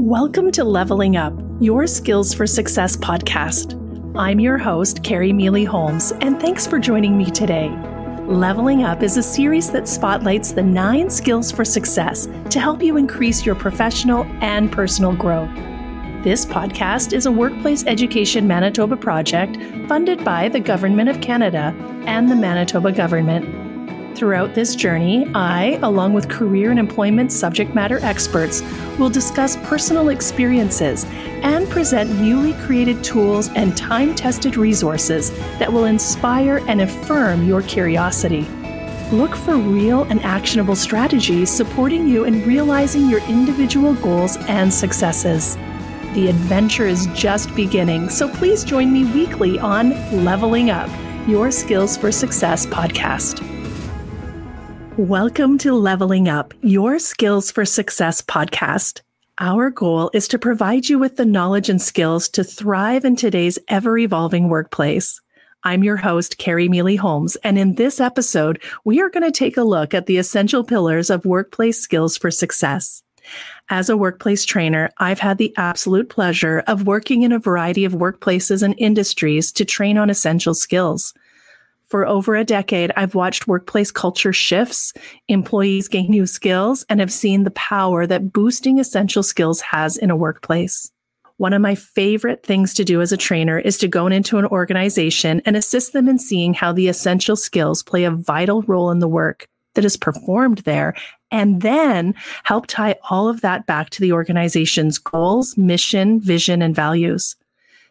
Welcome to Leveling Up, your Skills for Success podcast. I'm your host, Kerry Mealy Holmes, and thanks for joining me today. Leveling Up is a series that spotlights the 9 skills for success to help you increase your professional and personal growth. This podcast is a Workplace Education Manitoba project funded by the Government of Canada and the Manitoba government. Throughout this journey, I, along with career and employment subject matter experts, will discuss personal experiences and present newly created tools and time-tested resources that will inspire and affirm your curiosity. Look for real and actionable strategies supporting you in realizing your individual goals and successes. The adventure is just beginning, so please join me weekly on Leveling Up, your Skills for Success podcast. Welcome to Leveling Up, your Skills for Success podcast. Our goal is to provide you with the knowledge and skills to thrive in today's ever-evolving workplace. I'm your host, Kerry Mealy Holmes, and in this episode, we are going to take a look at the essential pillars of workplace skills for success. As a workplace trainer, I've had the absolute pleasure of working in a variety of workplaces and industries to train on essential skills. For over a decade, I've watched workplace culture shifts, employees gain new skills, and have seen the power that boosting essential skills has in a workplace. One of my favorite things to do as a trainer is to go into an organization and assist them in seeing how the essential skills play a vital role in the work that is performed there, and then help tie all of that back to the organization's goals, mission, vision, and values.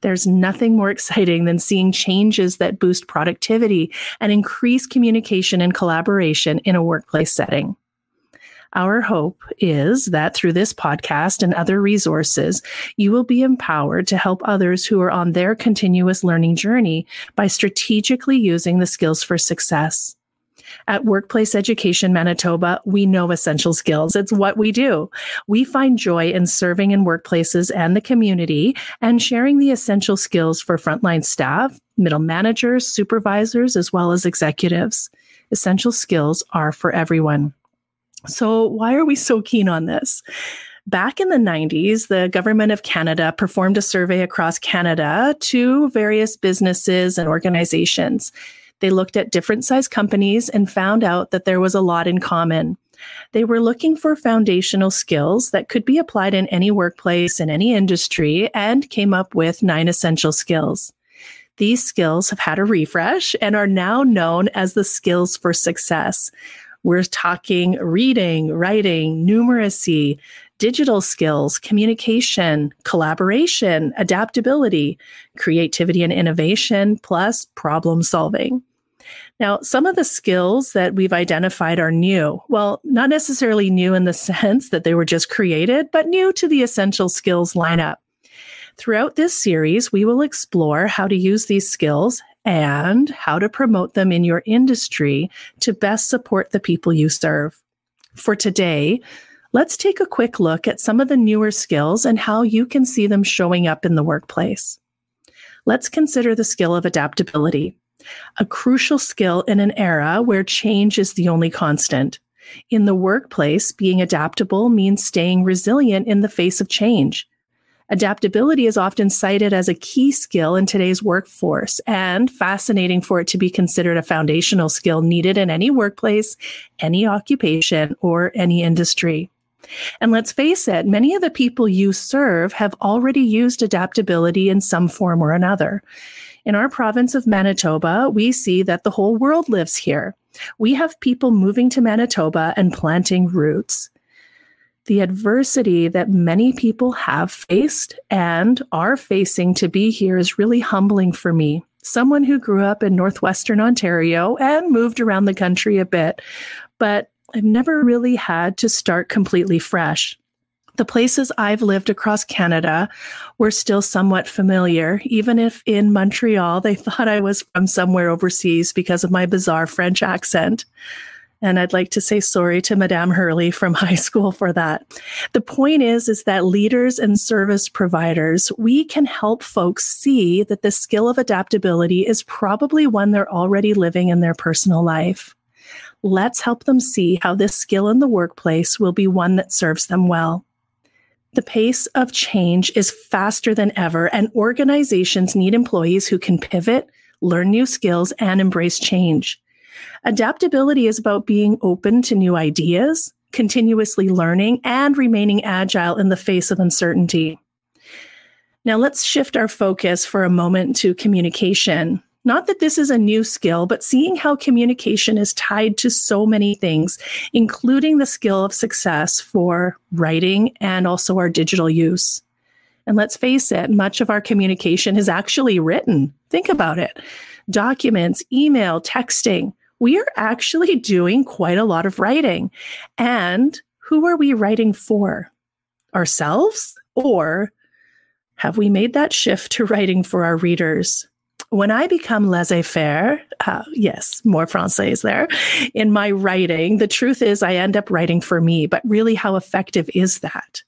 There's nothing more exciting than seeing changes that boost productivity and increase communication and collaboration in a workplace setting. Our hope is that through this podcast and other resources, you will be empowered to help others who are on their continuous learning journey by strategically using the skills for success. At Workplace Education Manitoba, we know essential skills. It's what we do. We find joy in serving in workplaces and the community and sharing the essential skills for frontline staff, middle managers, supervisors, as well as executives. Essential skills are for everyone. So why are we so keen on this? Back in the 90s, the Government of Canada performed a survey across Canada to various businesses and organizations. They looked at different size companies and found out that there was a lot in common. They were looking for foundational skills that could be applied in any workplace, in any industry, and came up with 9 essential skills. These skills have had a refresh and are now known as the skills for success. We're talking reading, writing, numeracy, digital skills, communication, collaboration, adaptability, creativity and innovation, plus problem solving. Now, some of the skills that we've identified are new. Well, not necessarily new in the sense that they were just created, but new to the essential skills lineup. Throughout this series, we will explore how to use these skills and how to promote them in your industry to best support the people you serve. For today, let's take a quick look at some of the newer skills and how you can see them showing up in the workplace. Let's consider the skill of adaptability, a crucial skill in an era where change is the only constant. In the workplace, being adaptable means staying resilient in the face of change. Adaptability is often cited as a key skill in today's workforce, and fascinating for it to be considered a foundational skill needed in any workplace, any occupation, or any industry. And let's face it, many of the people you serve have already used adaptability in some form or another. In our province of Manitoba, we see that the whole world lives here. We have people moving to Manitoba and planting roots. The adversity that many people have faced and are facing to be here is really humbling for me. Someone who grew up in Northwestern Ontario and moved around the country a bit, but I've never really had to start completely fresh. The places I've lived across Canada were still somewhat familiar, even if in Montreal they thought I was from somewhere overseas because of my bizarre French accent. And I'd like to say sorry to Madame Hurley from high school for that. The point is that leaders and service providers, we can help folks see that the skill of adaptability is probably one they're already living in their personal life. Let's help them see how this skill in the workplace will be one that serves them well. The pace of change is faster than ever, and organizations need employees who can pivot, learn new skills, and embrace change. Adaptability is about being open to new ideas, continuously learning, and remaining agile in the face of uncertainty. Now let's shift our focus for a moment to communication. Not that this is a new skill, but seeing how communication is tied to so many things, including the skill of success for writing and also our digital use. And let's face it, much of our communication is actually written. Think about it. Documents, email, texting. We are actually doing quite a lot of writing. And who are we writing for? Ourselves? Or have we made that shift to writing for our readers? When I become laissez-faire, yes, more Français there, in my writing, the truth is I end up writing for me, but really how effective is that?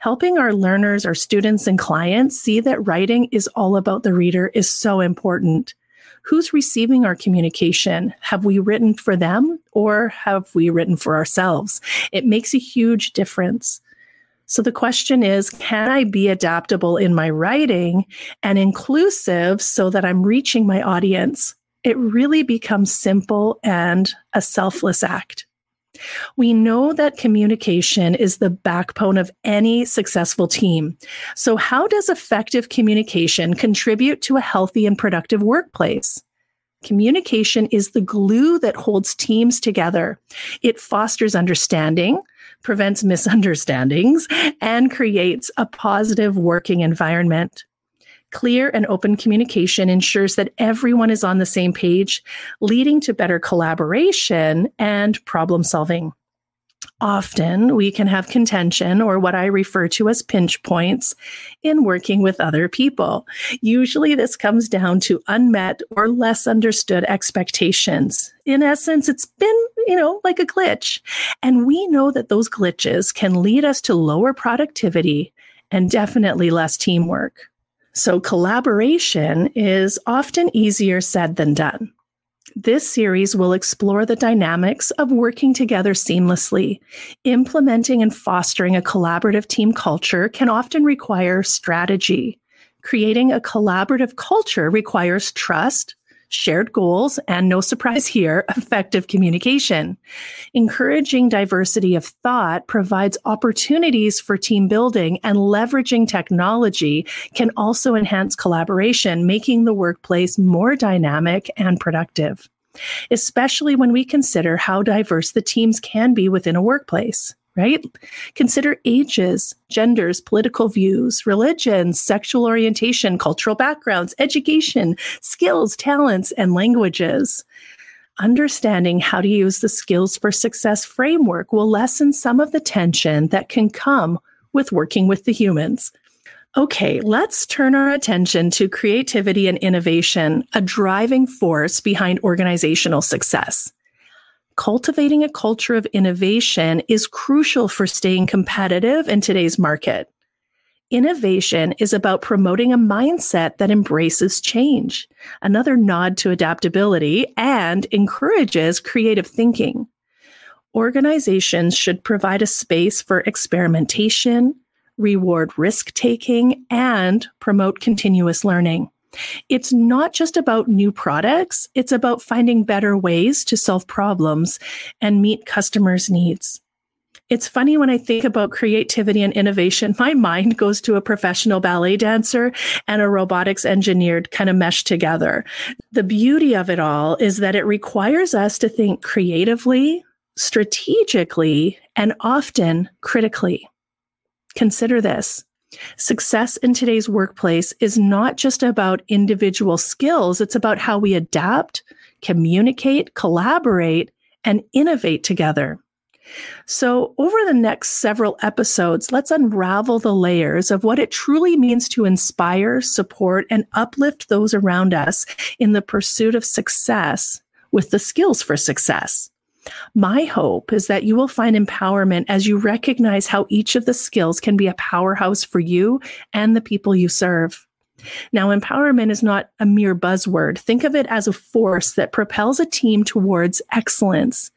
Helping our learners, our students, and clients see that writing is all about the reader is so important. Who's receiving our communication? Have we written for them or have we written for ourselves? It makes a huge difference. So the question is, can I be adaptable in my writing and inclusive so that I'm reaching my audience? It really becomes simple and a selfless act. We know that communication is the backbone of any successful team. So how does effective communication contribute to a healthy and productive workplace? Communication is the glue that holds teams together. It fosters understanding, prevents misunderstandings, and creates a positive working environment. Clear and open communication ensures that everyone is on the same page, leading to better collaboration and problem solving. Often, we can have contention, or what I refer to as pinch points, in working with other people. Usually, this comes down to unmet or less understood expectations. In essence, it's been, like a glitch. And we know that those glitches can lead us to lower productivity and definitely less teamwork. So collaboration is often easier said than done. This series will explore the dynamics of working together seamlessly. Implementing and fostering a collaborative team culture can often require strategy. Creating a collaborative culture requires trust, shared goals, and no surprise here, effective communication. Encouraging diversity of thought provides opportunities for team building, and leveraging technology can also enhance collaboration, making the workplace more dynamic and productive, especially when we consider how diverse the teams can be within a workplace, right? Consider ages, genders, political views, religions, sexual orientation, cultural backgrounds, education, skills, talents, and languages. Understanding how to use the Skills for Success framework will lessen some of the tension that can come with working with the humans. Okay, let's turn our attention to creativity and innovation, a driving force behind organizational success. Cultivating a culture of innovation is crucial for staying competitive in today's market. Innovation is about promoting a mindset that embraces change, another nod to adaptability, and encourages creative thinking. Organizations should provide a space for experimentation, reward risk-taking, and promote continuous learning. It's not just about new products, it's about finding better ways to solve problems and meet customers' needs. It's funny, when I think about creativity and innovation, my mind goes to a professional ballet dancer and a robotics engineer kind of meshed together. The beauty of it all is that it requires us to think creatively, strategically, and often critically. Consider this. Success in today's workplace is not just about individual skills. It's about how we adapt, communicate, collaborate, and innovate together. So over the next several episodes, let's unravel the layers of what it truly means to inspire, support, and uplift those around us in the pursuit of success with the Skills for Success. My hope is that you will find empowerment as you recognize how each of the skills can be a powerhouse for you and the people you serve. Now, empowerment is not a mere buzzword. Think of it as a force that propels a team towards excellence.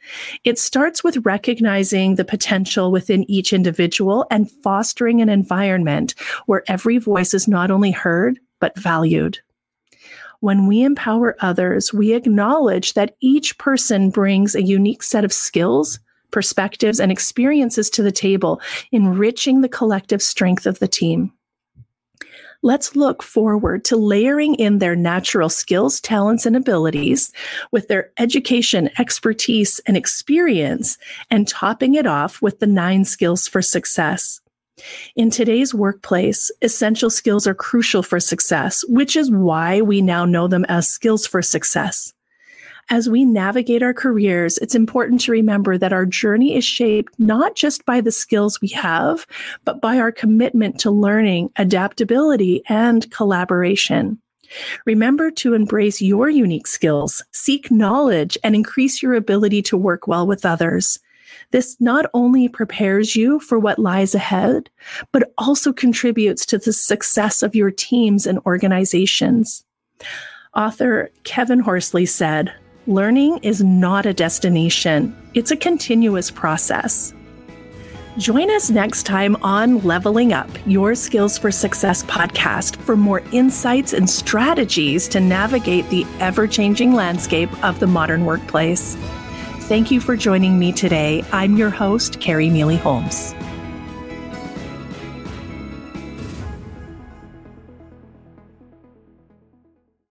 It starts with recognizing the potential within each individual and fostering an environment where every voice is not only heard, but valued. When we empower others, we acknowledge that each person brings a unique set of skills, perspectives, and experiences to the table, enriching the collective strength of the team. Let's look forward to layering in their natural skills, talents, and abilities with their education, expertise, and experience, and topping it off with the 9 skills for success. In today's workplace, essential skills are crucial for success, which is why we now know them as skills for success. As we navigate our careers, it's important to remember that our journey is shaped not just by the skills we have, but by our commitment to learning, adaptability, and collaboration. Remember to embrace your unique skills, seek knowledge, and increase your ability to work well with others. This not only prepares you for what lies ahead, but also contributes to the success of your teams and organizations. Author Kevin Horsley said, "Learning is not a destination. It's a continuous process." Join us next time on Leveling Up, your Skills for Success podcast, for more insights and strategies to navigate the ever-changing landscape of the modern workplace. Thank you for joining me today. I'm your host, Kerry Mealy Holmes.